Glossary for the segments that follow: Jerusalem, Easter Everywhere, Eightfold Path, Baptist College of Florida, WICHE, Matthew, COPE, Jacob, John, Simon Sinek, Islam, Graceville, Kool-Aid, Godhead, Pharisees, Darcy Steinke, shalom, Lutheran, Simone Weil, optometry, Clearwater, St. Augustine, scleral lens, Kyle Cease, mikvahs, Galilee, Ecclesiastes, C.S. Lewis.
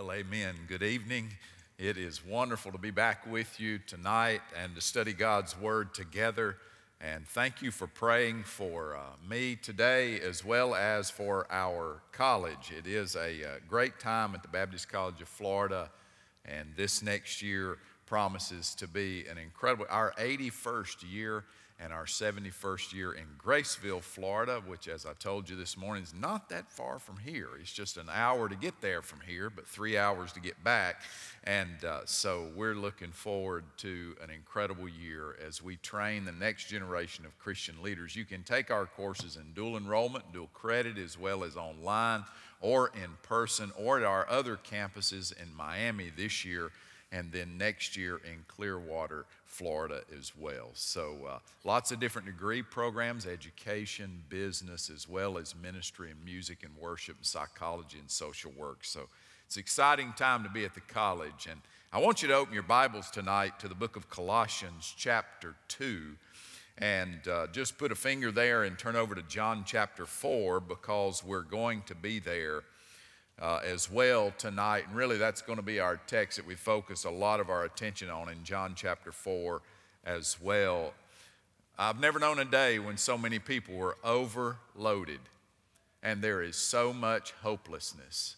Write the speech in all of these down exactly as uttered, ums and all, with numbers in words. Well, amen. Good evening. It is wonderful to be back with you tonight and to study God's Word together. And thank you for praying for uh, me today as well as for our college. It is a uh, great time at the Baptist College of Florida, and this next year promises to be an incredible, our eighty-first year and our seventy-first year in Graceville, Florida, which, as I told you this morning, is not that far from here. It's just an hour to get there from here, but three hours to get back. And uh, so we're looking forward to an incredible year as we train the next generation of Christian leaders. You can take our courses in dual enrollment, dual credit, as well as online or in person or at our other campuses in Miami this year, and then next year in Clearwater, Florida as well. So uh, lots of different degree programs, education, business, as well as ministry and music and worship and psychology and social work. So it's an exciting time to be at the college. And I want you to open your Bibles tonight to the book of Colossians chapter two, and uh, just put a finger there and turn over to John chapter four, because we're going to be there Uh, as well tonight. And really that's going to be our text that we focus a lot of our attention on, in John chapter four as well. I've never known a day when so many people were overloaded and there is so much hopelessness.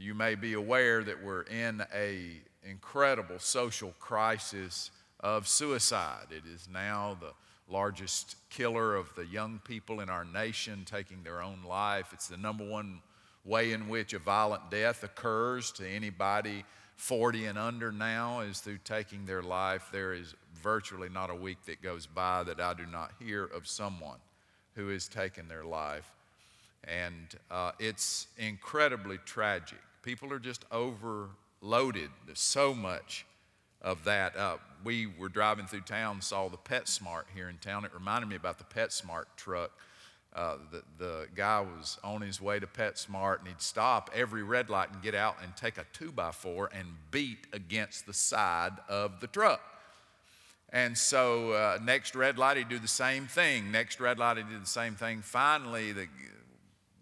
You may be aware that we're in an incredible social crisis of suicide. It is now the largest killer of the young people in our nation, taking their own life. It's the number one way in which a violent death occurs to anybody forty and under now is through taking their life. There is virtually not a week that goes by that I do not hear of someone who has taken their life. And uh, it's incredibly tragic. People are just overloaded. There's so much of that up. We were driving through town, saw the PetSmart here in town. It reminded me about the PetSmart truck. Uh, the, the guy was on his way to PetSmart, and he'd stop every red light and get out and take a two by four and beat against the side of the truck. And so uh, next red light, he'd do the same thing. Next red light, he did the same thing. Finally, the,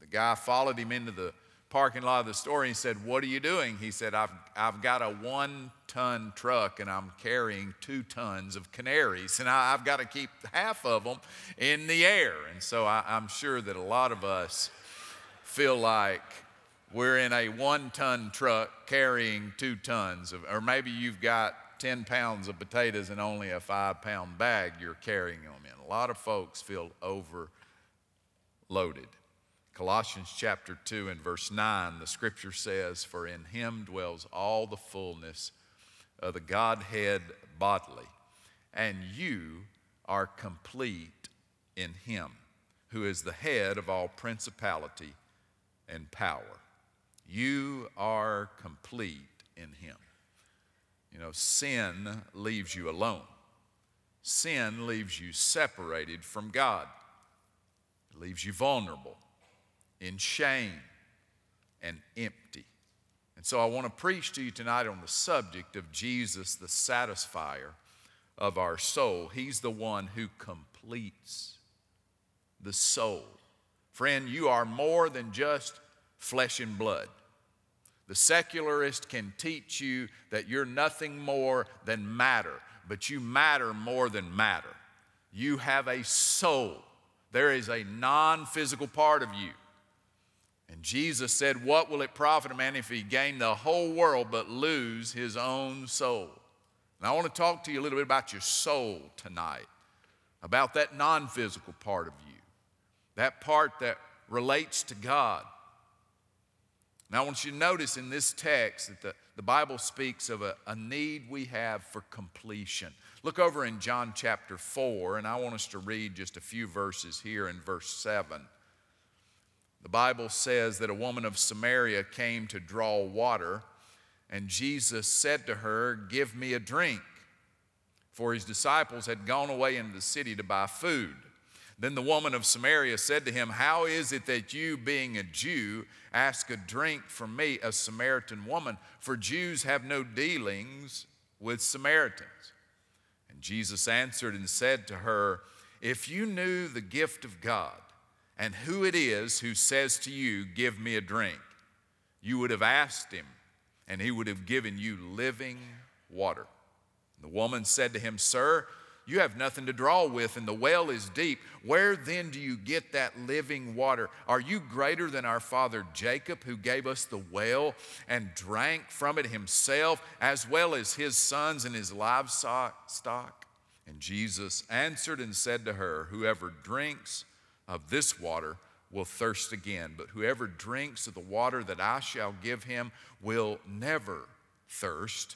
the guy followed him into the parking lot of the store, and he said, "What are you doing?" He said, I've, I've got a one-ton truck, and I'm carrying two tons of canaries, and I, I've got to keep half of them in the air." And so I, I'm sure that a lot of us feel like we're in a one-ton truck carrying two tons of, or maybe you've got ten pounds of potatoes and only a five-pound bag you're carrying them in. A lot of folks feel overloaded. Colossians chapter two and verse nine, the scripture says, "For in him dwells all the fullness of the Godhead bodily, and you are complete in him, who is the head of all principality and power." You are complete in him. You know, sin leaves you alone. Sin leaves you separated from God. It leaves you vulnerable, in shame, and empty. And so I want to preach to you tonight on the subject of Jesus, the satisfier of our soul. He's the one who completes the soul. Friend, you are more than just flesh and blood. The secularist can teach you that you're nothing more than matter, but you matter more than matter. You have a soul. There is a non-physical part of you. And Jesus said, "What will it profit a man if he gain the whole world but lose his own soul?" And I want to talk to you a little bit about your soul tonight, about that non-physical part of you, that part that relates to God. Now I want you to notice in this text that the, the Bible speaks of a, a need we have for completion. Look over in John chapter four, and I want us to read just a few verses here in verse seven. The Bible says that a woman of Samaria came to draw water, and Jesus said to her, "Give me a drink," for his disciples had gone away into the city to buy food. Then the woman of Samaria said to him, "How is it that you, being a Jew, ask a drink from me, a Samaritan woman? For Jews have no dealings with Samaritans." And Jesus answered and said to her, "If you knew the gift of God, and who it is who says to you, 'Give me a drink,' you would have asked him, and he would have given you living water. The woman said to him, Sir, you have nothing to draw with, and the well is deep. Where then do you get that living water? Are you greater than our father Jacob, who gave us the well and drank from it himself, as well as his sons and his livestock? And Jesus answered and said to her, Whoever drinks of this water will thirst again, but whoever drinks of the water that I shall give him will never thirst.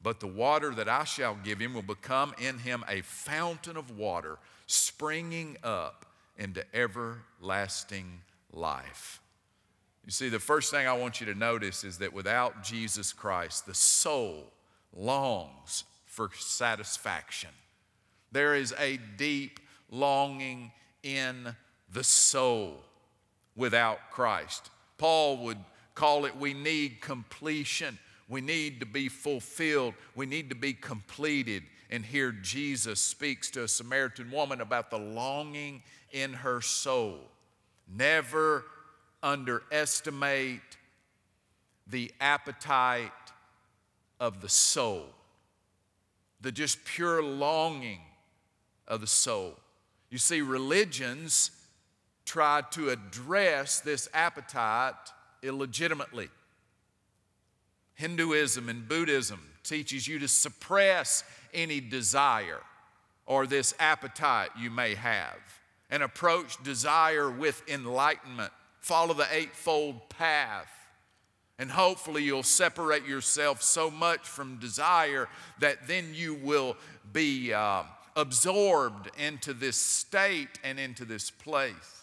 But the water that I shall give him will become in him a fountain of water springing up into everlasting life. You see, the first thing I want you to notice is that without Jesus Christ, the soul longs for satisfaction. There is a deep longing in the soul without Christ. Paul would call it, we need completion. We need to be fulfilled. We need to be completed. And here Jesus speaks to a Samaritan woman about the longing in her soul. Never underestimate the appetite of the soul, the just pure longing of the soul. You see, religions try to address this appetite illegitimately. Hinduism and Buddhism teaches you to suppress any desire or this appetite you may have and approach desire with enlightenment. Follow the Eightfold Path, and hopefully you'll separate yourself so much from desire that then you will be uh, absorbed into this state and into this place.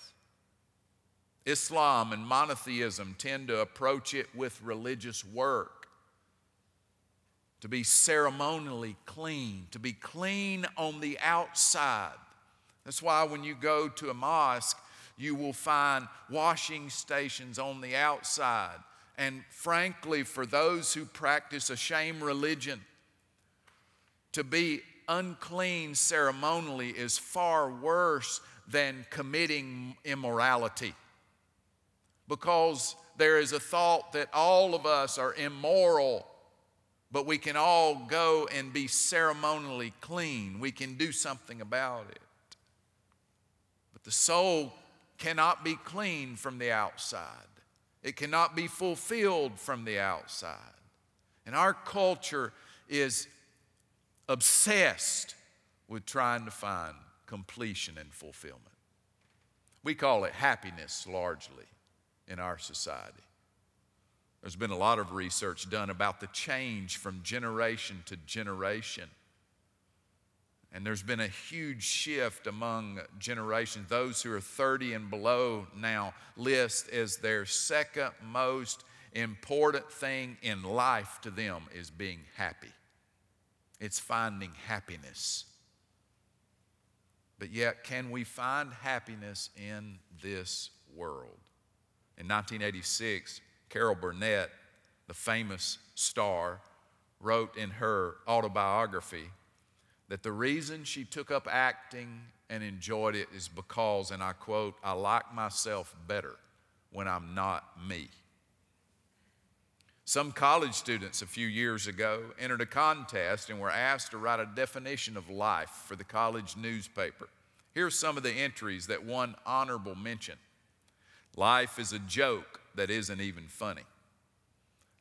Islam and monotheism tend to approach it with religious work, to be ceremonially clean, to be clean on the outside. That's why when you go to a mosque, you will find washing stations on the outside. And frankly, for those who practice a shame religion, to be unclean ceremonially is far worse than committing immorality, because there is a thought that all of us are immoral, but we can all go and be ceremonially clean. We can do something about it. But the soul cannot be clean from the outside. It cannot be fulfilled from the outside. And our culture is obsessed with trying to find completion and fulfillment. We call it happiness largely in our society. There's been a lot of research done about the change from generation to generation. And there's been a huge shift among generations. Those who are thirty and below now list as their second most important thing in life to them is being happy. It's finding happiness. But yet, can we find happiness in this world? In nineteen eighty-six, Carol Burnett, the famous star, wrote in her autobiography that the reason she took up acting and enjoyed it is because, and I quote, I like myself better when I'm not me. Some college students a few years ago entered a contest and were asked to write a definition of life for the college newspaper. Here are some of the entries that won honorable mention. Life is a joke that isn't even funny.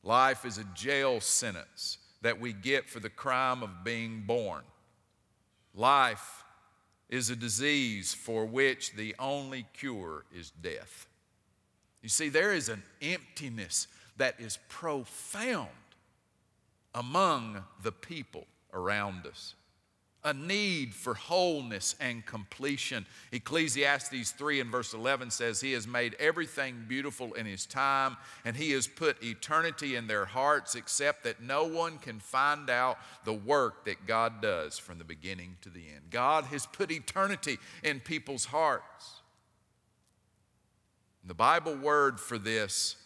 Life is a jail sentence that we get for the crime of being born. Life is a disease for which the only cure is death. You see, there is an emptiness that is profound among the people around us. A need for wholeness and completion. Ecclesiastes three and verse eleven says, He has made everything beautiful in His time, and He has put eternity in their hearts, except that no one can find out the work that God does from the beginning to the end. God has put eternity in people's hearts. The Bible word for this,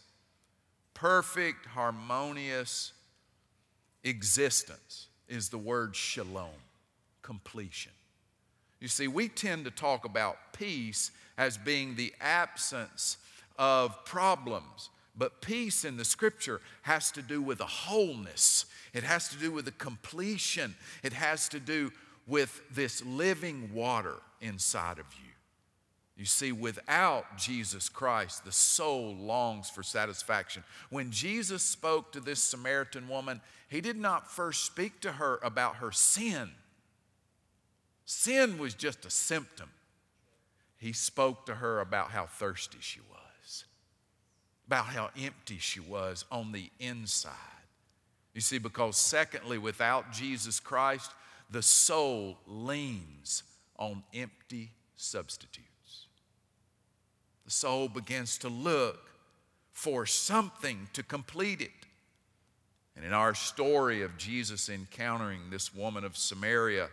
perfect, harmonious existence, is the word shalom. Completion. You see, we tend to talk about peace as being the absence of problems, But peace in the scripture has to do with a wholeness. It has to do with a completion. It has to do with this living water inside of you. You see, without Jesus Christ, the soul longs for satisfaction. When Jesus spoke to this Samaritan woman, he did not first speak to her about her sin. Sin was just a symptom. He spoke to her about how thirsty she was, about how empty she was on the inside. You see, because secondly, without Jesus Christ, the soul leans on empty substitutes. The soul begins to look for something to complete it. And in our story of Jesus encountering this woman of Samaria,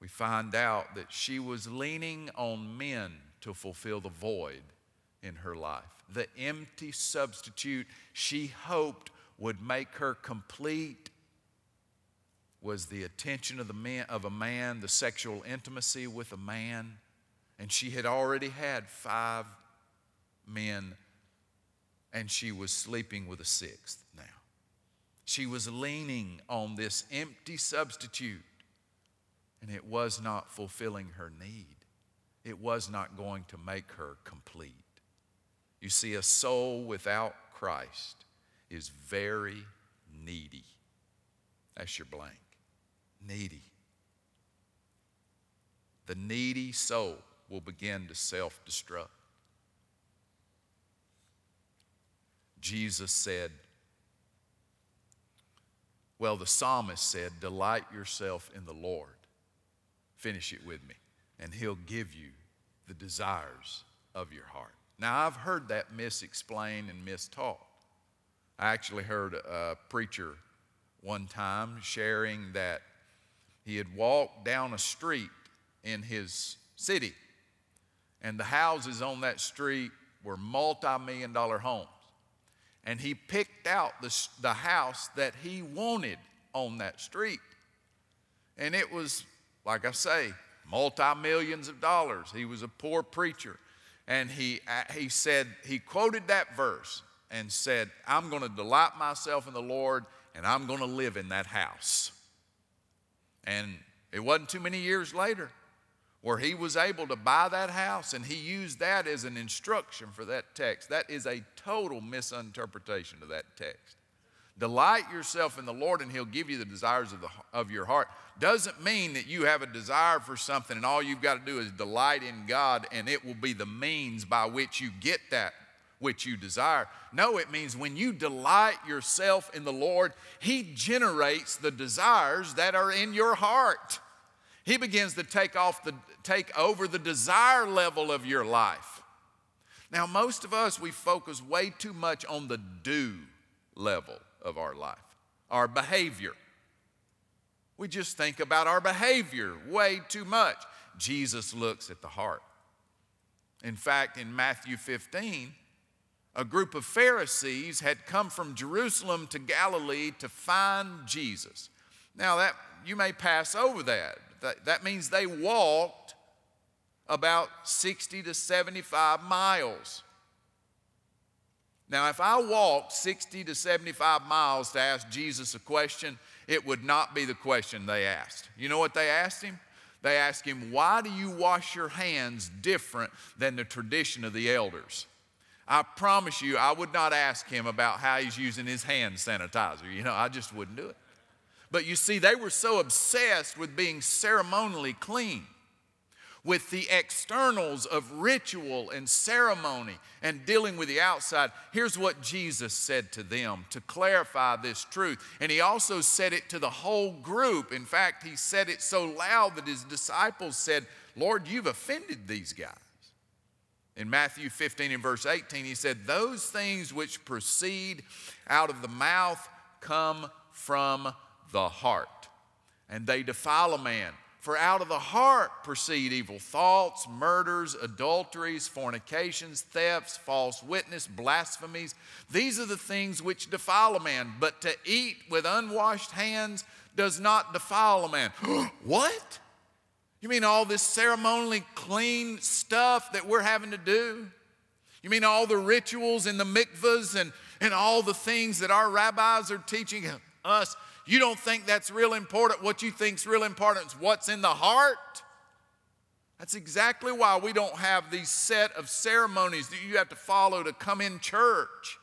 we find out that she was leaning on men to fulfill the void in her life. The empty substitute she hoped would make her complete was the attention of, the man, of a man, the sexual intimacy with a man. And she had already had five men, and she was sleeping with a sixth now. She was leaning on this empty substitute, and it was not fulfilling her need. It was not going to make her complete. You see, a soul without Christ is very needy. That's your blank. Needy. The needy soul will begin to self-destruct. Jesus said, well, the psalmist said, delight yourself in the Lord. Finish it with me, and he'll give you the desires of your heart. Now, I've heard that misexplained and mistaught. I actually heard a preacher one time sharing that he had walked down a street in his city, and the houses on that street were multi-million dollar homes. And he picked out the, the house that he wanted on that street. And it was, like I say, multi-millions of dollars. He was a poor preacher. And he, he said, he quoted that verse and said, I'm going to delight myself in the Lord, and I'm going to live in that house. And it wasn't too many years later where he was able to buy that house, and he used that as an instruction for that text. That is a total misinterpretation of that text. Delight yourself in the Lord, and he'll give you the desires of, the, of your heart. Doesn't mean that you have a desire for something, and all you've got to do is delight in God, and it will be the means by which you get that which you desire. No, it means when you delight yourself in the Lord, he generates the desires that are in your heart. He begins to take off the take over the desire level of your life. Now, most of us, we focus way too much on the do level of our life, our behavior. We just think about our behavior way too much. Jesus looks at the heart. In fact, in Matthew fifteen, a group of Pharisees had come from Jerusalem to Galilee to find Jesus. Now, that you may pass over that. That, that means they walked about sixty to seventy-five miles. Now, if I walked sixty to seventy-five miles to ask Jesus a question, it would not be the question they asked. You know what they asked him? They asked him, why do you wash your hands different than the tradition of the elders? I promise you, I would not ask him about how he's using his hand sanitizer. You know, I just wouldn't do it. But you see, they were so obsessed with being ceremonially clean, with the externals of ritual and ceremony and dealing with the outside. Here's what Jesus said to them to clarify this truth. And he also said it to the whole group. In fact, he said it so loud that his disciples said, Lord, you've offended these guys. In Matthew fifteen and verse eighteen, he said, those things which proceed out of the mouth come from the heart, and they defile a man. For out of the heart proceed evil thoughts, murders, adulteries, fornications, thefts, false witness, blasphemies. These are the things which defile a man, but to eat with unwashed hands does not defile a man. What? You mean all this ceremonially clean stuff that we're having to do? You mean all the rituals and the mikvahs and, and all the things that our rabbis are teaching us? You don't think that's real important. What you think's real important is what's in the heart. That's exactly why we don't have these set of ceremonies that you have to follow to come in church.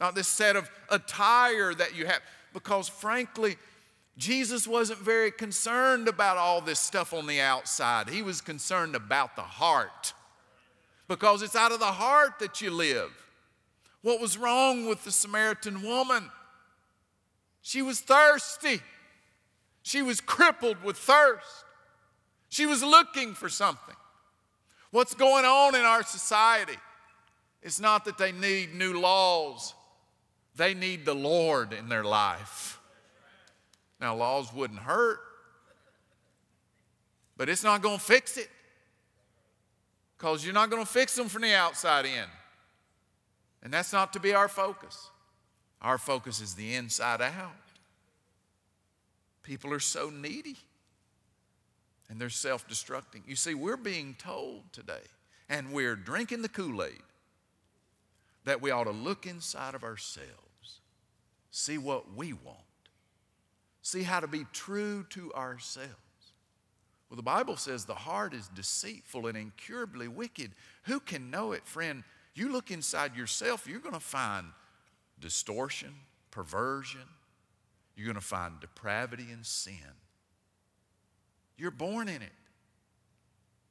Not this set of attire that you have. Because frankly, Jesus wasn't very concerned about all this stuff on the outside. He was concerned about the heart. Because it's out of the heart that you live. What was wrong with the Samaritan woman? She was thirsty. She was crippled with thirst. She was looking for something. What's going on in our society? It's not that they need new laws. They need the Lord in their life. Now, laws wouldn't hurt, but it's not going to fix it, because you're not going to fix them from the outside in. And that's not to be our focus. Our focus is the inside out. People are so needy, and they're self-destructing. You see, we're being told today, and we're drinking the Kool-Aid, that we ought to look inside of ourselves, see what we want, see how to be true to ourselves. Well, the Bible says the heart is deceitful and incurably wicked. Who can know it, friend? You look inside yourself, you're going to find distortion, perversion. You're going to find depravity and sin. You're born in it,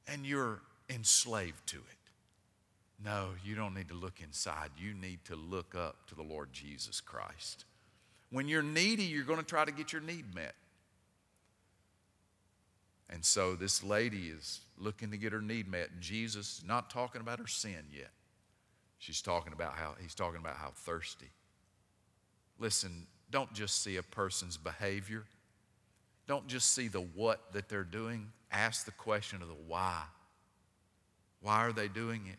and you're enslaved to it. No, you don't need to look inside. You need to look up to the Lord Jesus Christ. When you're needy, you're going to try to get your need met. And so this lady is looking to get her need met. And Jesus is not talking about her sin yet. She's talking about how, he's talking about how thirsty. Listen, don't just see a person's behavior. Don't just see the what that they're doing. Ask the question of the why. Why are they doing it?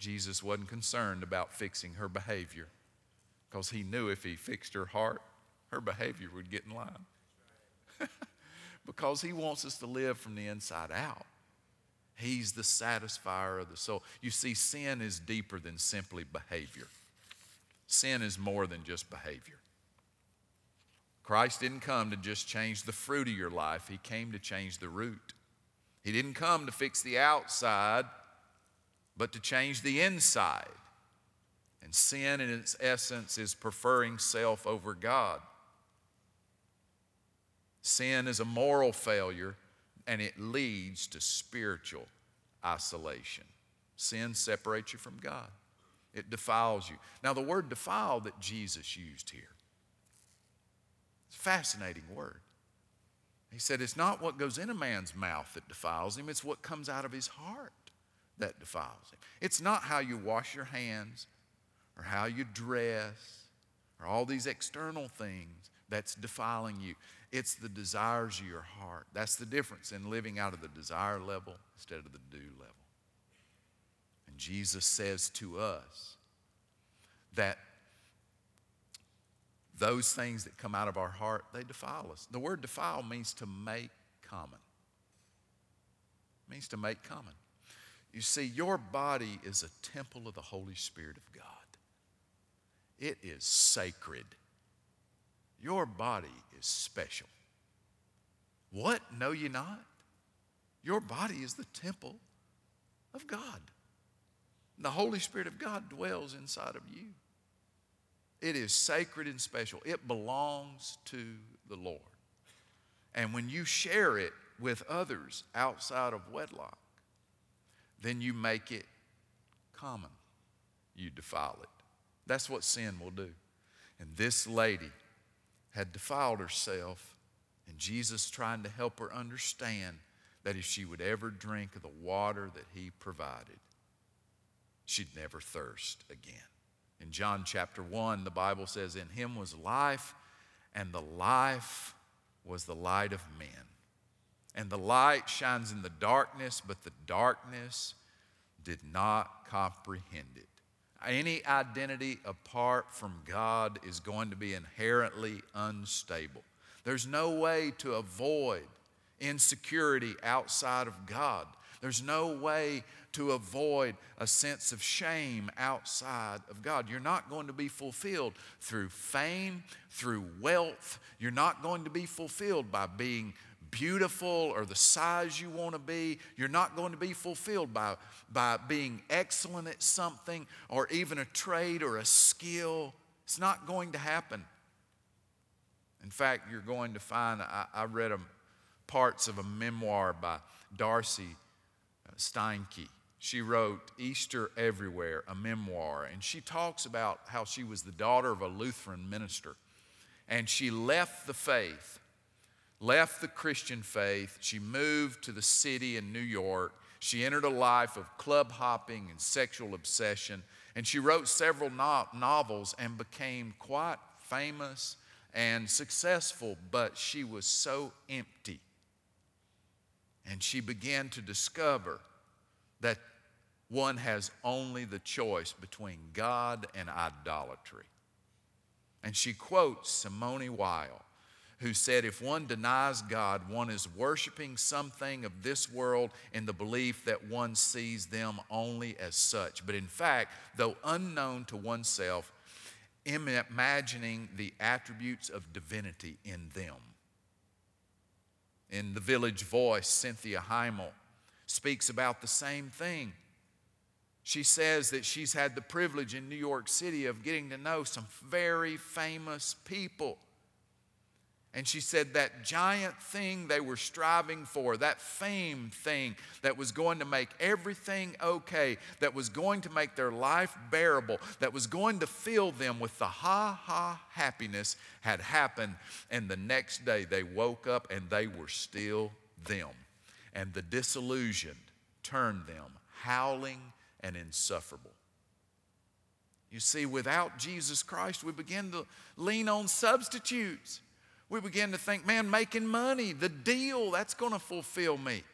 Jesus wasn't concerned about fixing her behavior, because he knew if he fixed her heart, her behavior would get in line. Because he wants us to live from the inside out. He's the satisfier of the soul. You see, sin is deeper than simply behavior. Sin is more than just behavior. Christ didn't come to just change the fruit of your life. He came to change the root. He didn't come to fix the outside, but to change the inside. And sin in its essence is preferring self over God. Sin is a moral failure, and it leads to spiritual isolation. Sin separates you from God. It defiles you. Now, the word defile that Jesus used here, it's a fascinating word. He said it's not what goes in a man's mouth that defiles him, it's what comes out of his heart that defiles him. It's not how you wash your hands or how you dress or all these external things that's defiling you. It's the desires of your heart. That's the difference in living out of the desire level instead of the do level. And Jesus says to us that those things that come out of our heart, they defile us. The word defile means to make common. It means to make common. You see, your body is a temple of the Holy Spirit of God. It is sacred. Your body is special. What? Know ye not? Your body is the temple of God. The Holy Spirit of God dwells inside of you. It is sacred and special. It belongs to the Lord. And when you share it with others outside of wedlock, then you make it common. You defile it. That's what sin will do. And this lady had defiled herself, and Jesus trying to help her understand that if she would ever drink of the water that he provided, she'd never thirst again. In John chapter one, the Bible says, "In him was life, and the life was the light of men. And the light shines in the darkness, but the darkness did not comprehend it." Any identity apart from God is going to be inherently unstable. There's no way to avoid insecurity outside of God. There's no way to avoid a sense of shame outside of God. You're not going to be fulfilled through fame, through wealth. You're not going to be fulfilled by being beautiful or the size you want to be. You're not going to be fulfilled by, by being excellent at something or even a trade or a skill. It's not going to happen. In fact, you're going to find, I, I read a, parts of a memoir by Darcy Steinke. She wrote Easter Everywhere, a memoir, and she talks about how she was the daughter of a Lutheran minister, and she left the faith, left the Christian faith. She moved to the city in New York. She entered a life of club hopping and sexual obsession, and she wrote several no- novels and became quite famous and successful, but she was so empty. And she began to discover that one has only the choice between God and idolatry. And she quotes Simone Weil, who said, "If one denies God, one is worshiping something of this world in the belief that one sees them only as such. But in fact, though unknown to oneself, imagining the attributes of divinity in them." In the Village Voice, Cynthia Heimel speaks about the same thing. She says that she's had the privilege in New York City of getting to know some very famous people. And she said that giant thing they were striving for, that fame thing that was going to make everything okay, that was going to make their life bearable, that was going to fill them with the ha-ha happiness, had happened. And the next day they woke up and they were still them. And the disillusioned turned them howling and insufferable. You see, without Jesus Christ, we begin to lean on substitutes. We begin to think, man, making money, the deal, that's going to fulfill me.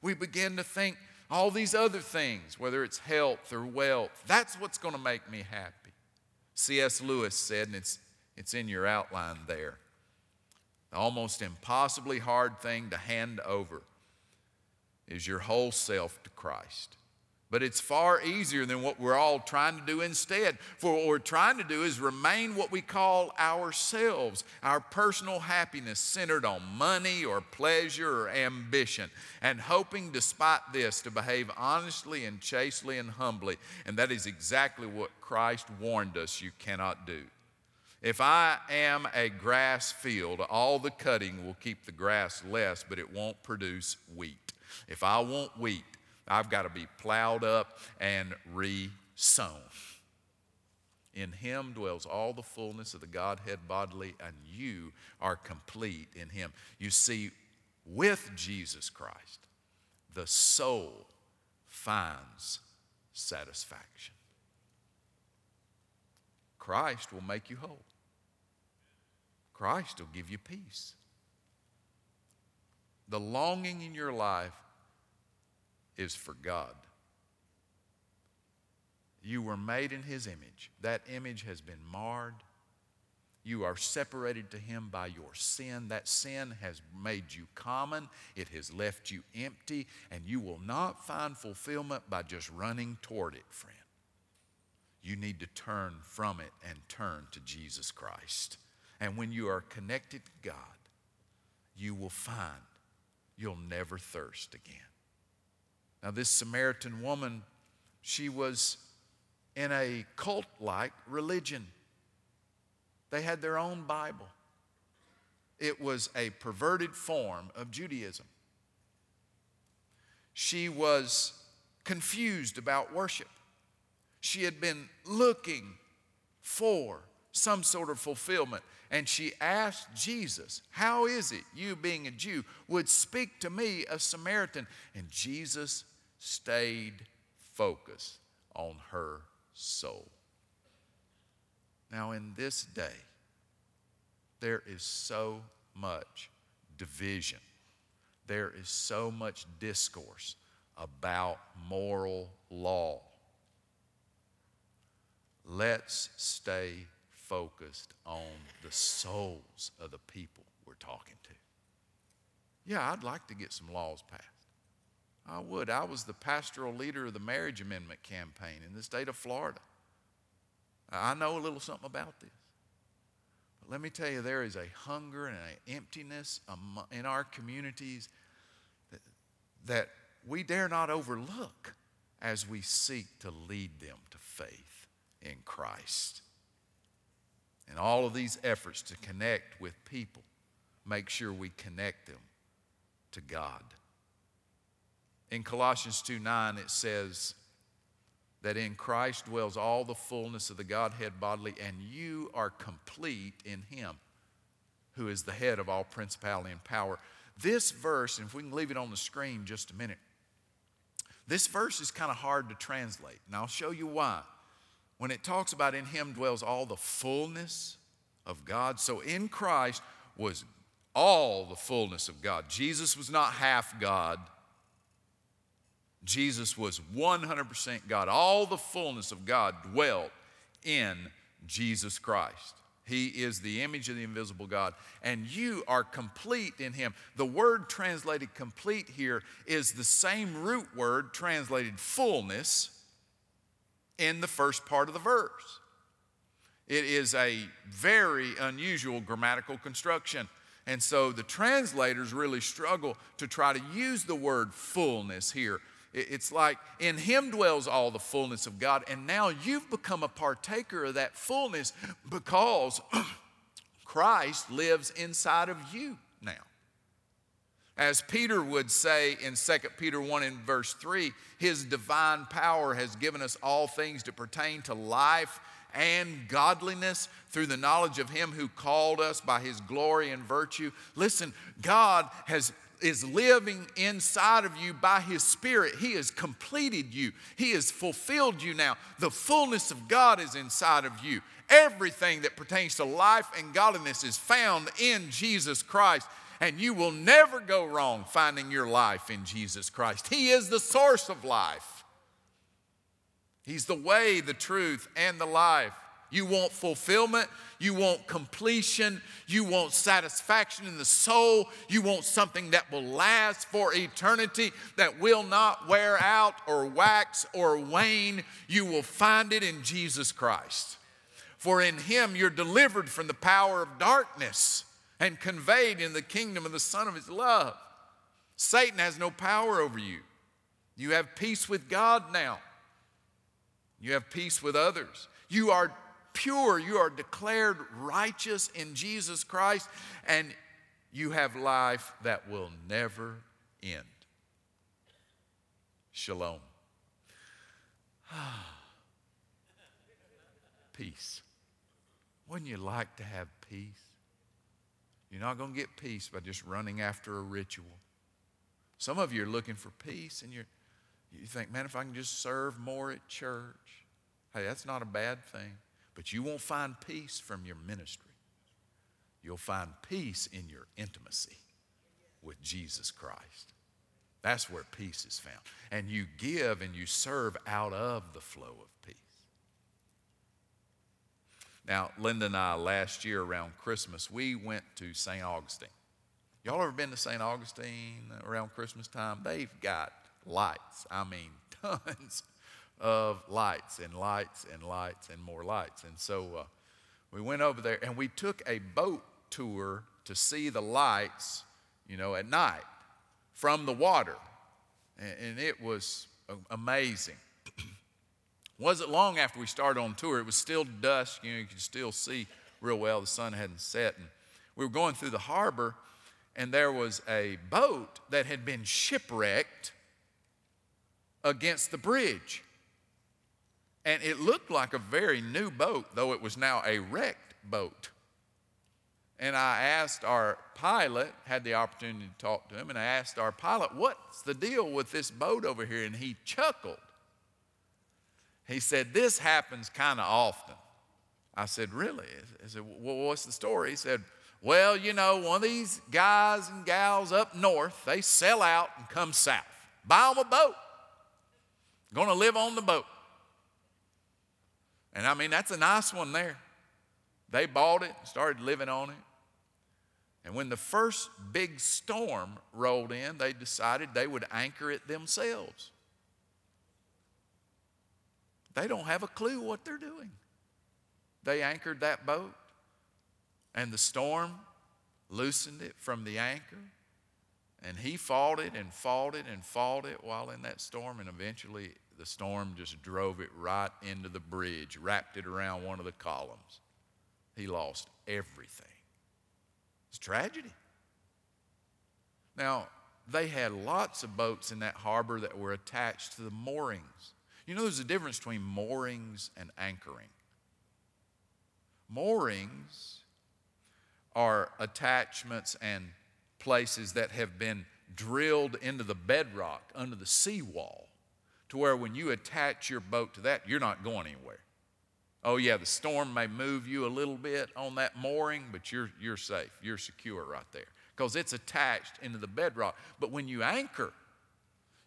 We begin to think all these other things, whether it's health or wealth, that's what's going to make me happy. C S Lewis said, and it's, it's in your outline there, the almost impossibly hard thing to hand over is your whole self to Christ. But it's far easier than what we're all trying to do instead. For what we're trying to do is remain what we call ourselves, our personal happiness centered on money or pleasure or ambition, and hoping despite this to behave honestly and chastely and humbly. And that is exactly what Christ warned us you cannot do. If I am a grass field, all the cutting will keep the grass less, but it won't produce wheat. If I want wheat, I've got to be plowed up and re-sown. In Him dwells all the fullness of the Godhead bodily, and you are complete in Him. You see, with Jesus Christ, the soul finds satisfaction. Christ will make you whole. Christ will give you peace. The longing in your life is for God. You were made in His image. That image has been marred. You are separated to Him by your sin. That sin has made you common. It has left you empty, and you will not find fulfillment by just running toward it, friend. You need to turn from it and turn to Jesus Christ. And when you are connected to God, you will find you'll never thirst again. Now, this Samaritan woman, she was in a cult-like religion. They had their own Bible. It was a perverted form of Judaism. She was confused about worship. She had been looking for some sort of fulfillment. And she asked Jesus, "How is it you, being a Jew, would speak to me, a Samaritan?" And Jesus stayed focused on her soul. Now, in this day, there is so much division. There is so much discourse about moral law. Let's stay focused on the souls of the people we're talking to. Yeah, I'd like to get some laws passed. I would. I was the pastoral leader of the marriage amendment campaign in the state of Florida. I know a little something about this. But let me tell you, there is a hunger and an emptiness in our communities that, that we dare not overlook as we seek to lead them to faith in Christ. And all of these efforts to connect with people make sure we connect them to God. In Colossians two nine, it says that in Christ dwells all the fullness of the Godhead bodily, and you are complete in him who is the head of all principality and power. This verse, and if we can leave it on the screen just a minute, this verse is kind of hard to translate, and I'll show you why. When it talks about in him dwells all the fullness of God, so in Christ was all the fullness of God. Jesus was not half God. Jesus was one hundred percent God. All the fullness of God dwelt in Jesus Christ. He is the image of the invisible God, and you are complete in him. The word translated complete here is the same root word translated fullness in the first part of the verse. It is a very unusual grammatical construction. And so the translators really struggle to try to use the word fullness here. It's like, in him dwells all the fullness of God, and now you've become a partaker of that fullness because Christ lives inside of you now. As Peter would say in Second Peter one and verse three, his divine power has given us all things to pertain to life and godliness through the knowledge of him who called us by his glory and virtue. Listen, God has is living inside of you by his Spirit. He has completed you. He has fulfilled you now. The fullness of God is inside of you. Everything that pertains to life and godliness is found in Jesus Christ, and you will never go wrong finding your life in Jesus Christ. He is the source of life. He's the way, the truth, and the life. You want fulfillment, you want completion, you want satisfaction in the soul, you want something that will last for eternity, that will not wear out or wax or wane. You will find it in Jesus Christ. For in him you're delivered from the power of darkness and conveyed in the kingdom of the Son of his love. Satan has no power over you. You have peace with God now. You have peace with others. You are pure, you are declared righteous in Jesus Christ, and you have life that will never end. Shalom. Peace. Wouldn't you like to have peace? You're not going to get peace by just running after a ritual. Some of you are looking for peace, and you're, you think, man, if I can just serve more at church, hey, that's not a bad thing. But you won't find peace from your ministry. You'll find peace in your intimacy with Jesus Christ. That's where peace is found. And you give and you serve out of the flow of peace. Now, Linda and I, last year around Christmas, we went to Saint Augustine. Y'all ever been to Saint Augustine around Christmas time? They've got lights. I mean, tons of lights and lights and lights and more lights. And so uh, we went over there and we took a boat tour to see the lights, you know, at night from the water. And, and it was amazing. Wasn't long after we started on tour. It was still dusk. You know, you could still see real well. The sun hadn't set. And we were going through the harbor, and there was a boat that had been shipwrecked against the bridge. And it looked like a very new boat, though it was now a wrecked boat. And I asked our pilot, had the opportunity to talk to him, and I asked our pilot, what's the deal with this boat over here? And he chuckled. He said, this happens kind of often. I said, really? I said, well, what's the story? He said, well, you know, one of these guys and gals up north, they sell out and come south. Buy them a boat. Going to live on the boat. And I mean, that's a nice one there. They bought it and started living on it. And when the first big storm rolled in, they decided they would anchor it themselves. They don't have a clue what they're doing. They anchored that boat, and the storm loosened it from the anchor, and he fought it and fought it and fought it while in that storm, and eventually the storm just drove it right into the bridge, wrapped it around one of the columns. He lost everything. It's tragedy. Now, they had lots of boats in that harbor that were attached to the moorings. You know, there's a difference between moorings and anchoring. Moorings are attachments and places that have been drilled into the bedrock under the seawall to where when you attach your boat to that, you're not going anywhere. Oh, yeah, the storm may move you a little bit on that mooring, but you're, you're safe. You're secure right there because it's attached into the bedrock. But when you anchor,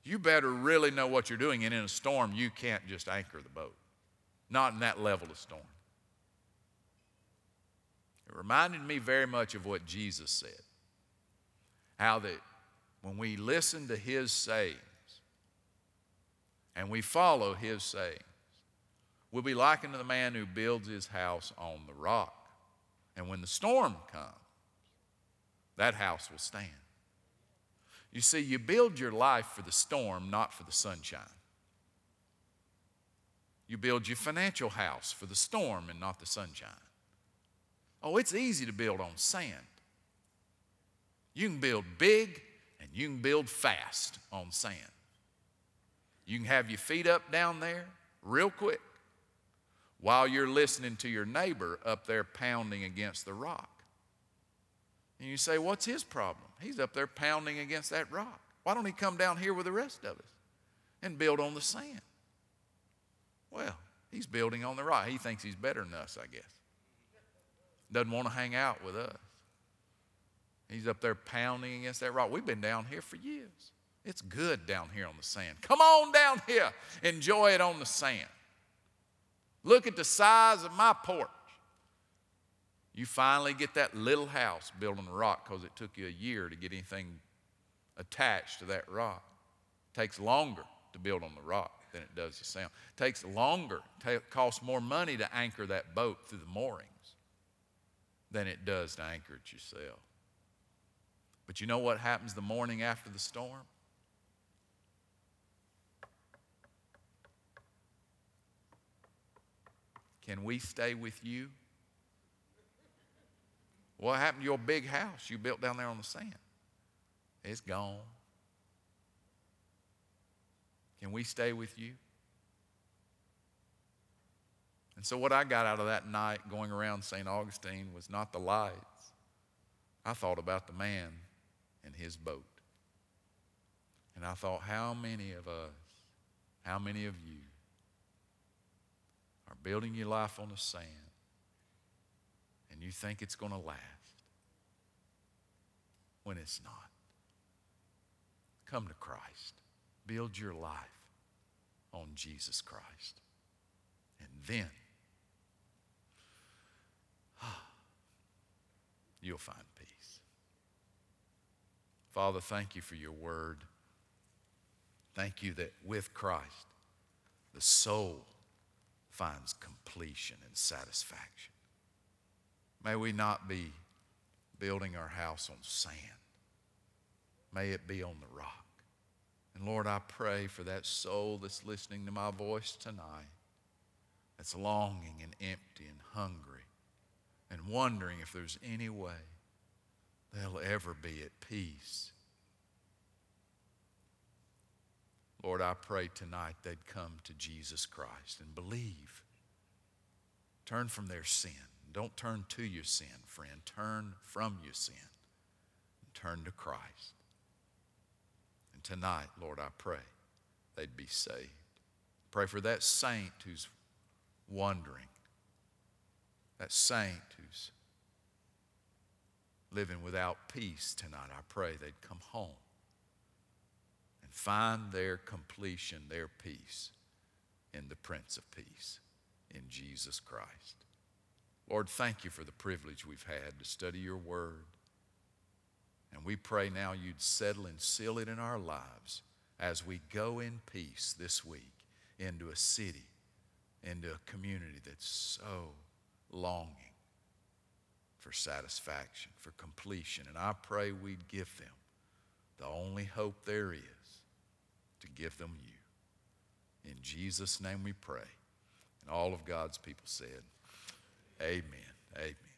you better really know what you're doing. And in a storm, you can't just anchor the boat. Not in that level of storm. It reminded me very much of what Jesus said. How that when we listen to his sayings and we follow his sayings, we'll be likened to the man who builds his house on the rock. And when the storm comes, that house will stand. You see, you build your life for the storm, not for the sunshine. You build your financial house for the storm and not the sunshine. Oh, it's easy to build on sand. You can build big and you can build fast on sand. You can have your feet up down there real quick while you're listening to your neighbor up there pounding against the rock. And you say, what's his problem? He's up there pounding against that rock. Why don't he come down here with the rest of us and build on the sand? Well, he's building on the rock. He thinks he's better than us, I guess. Doesn't want to hang out with us. He's up there pounding against that rock. We've been down here for years. It's good down here on the sand. Come on down here. Enjoy it on the sand. Look at the size of my porch. You finally get that little house built on the rock because it took you a year to get anything attached to that rock. It takes longer to build on the rock than it does the sand. It takes longer, it costs more money to anchor that boat through the moorings than it does to anchor it yourself. But you know what happens the morning after the storm? Can we stay with you? What happened to your big house you built down there on the sand? It's gone. Can we stay with you? And so what I got out of that night going around Saint Augustine was not the lights. I thought about the man and his boat. And I thought, how many of us, how many of you are building your life on the sand and you think it's going to last when it's not? Come to Christ. Build your life on Jesus Christ. And then you'll find peace. Father, thank you for your word. Thank you that with Christ, the soul finds completion and satisfaction. May we not be building our house on sand. May it be on the rock. And Lord, I pray for that soul that's listening to my voice tonight, that's longing and empty and hungry, and wondering if there's any way they'll ever be at peace. Lord, I pray tonight they'd come to Jesus Christ and believe. Turn from their sin. Don't turn to your sin, friend. Turn from your sin. Turn to Christ. And tonight, Lord, I pray they'd be saved. Pray for that saint who's wondering, that saint who's living without peace tonight. I pray they'd come home and find their completion, their peace in the Prince of Peace, in Jesus Christ. Lord, thank you for the privilege we've had to study your word, And we pray now you'd settle and seal it in our lives as we go in peace this week into a city, into a community that's so longing for satisfaction, for completion. And I pray we'd give them the only hope there is, to give them you. In Jesus' name we pray. And all of God's people said, amen, amen.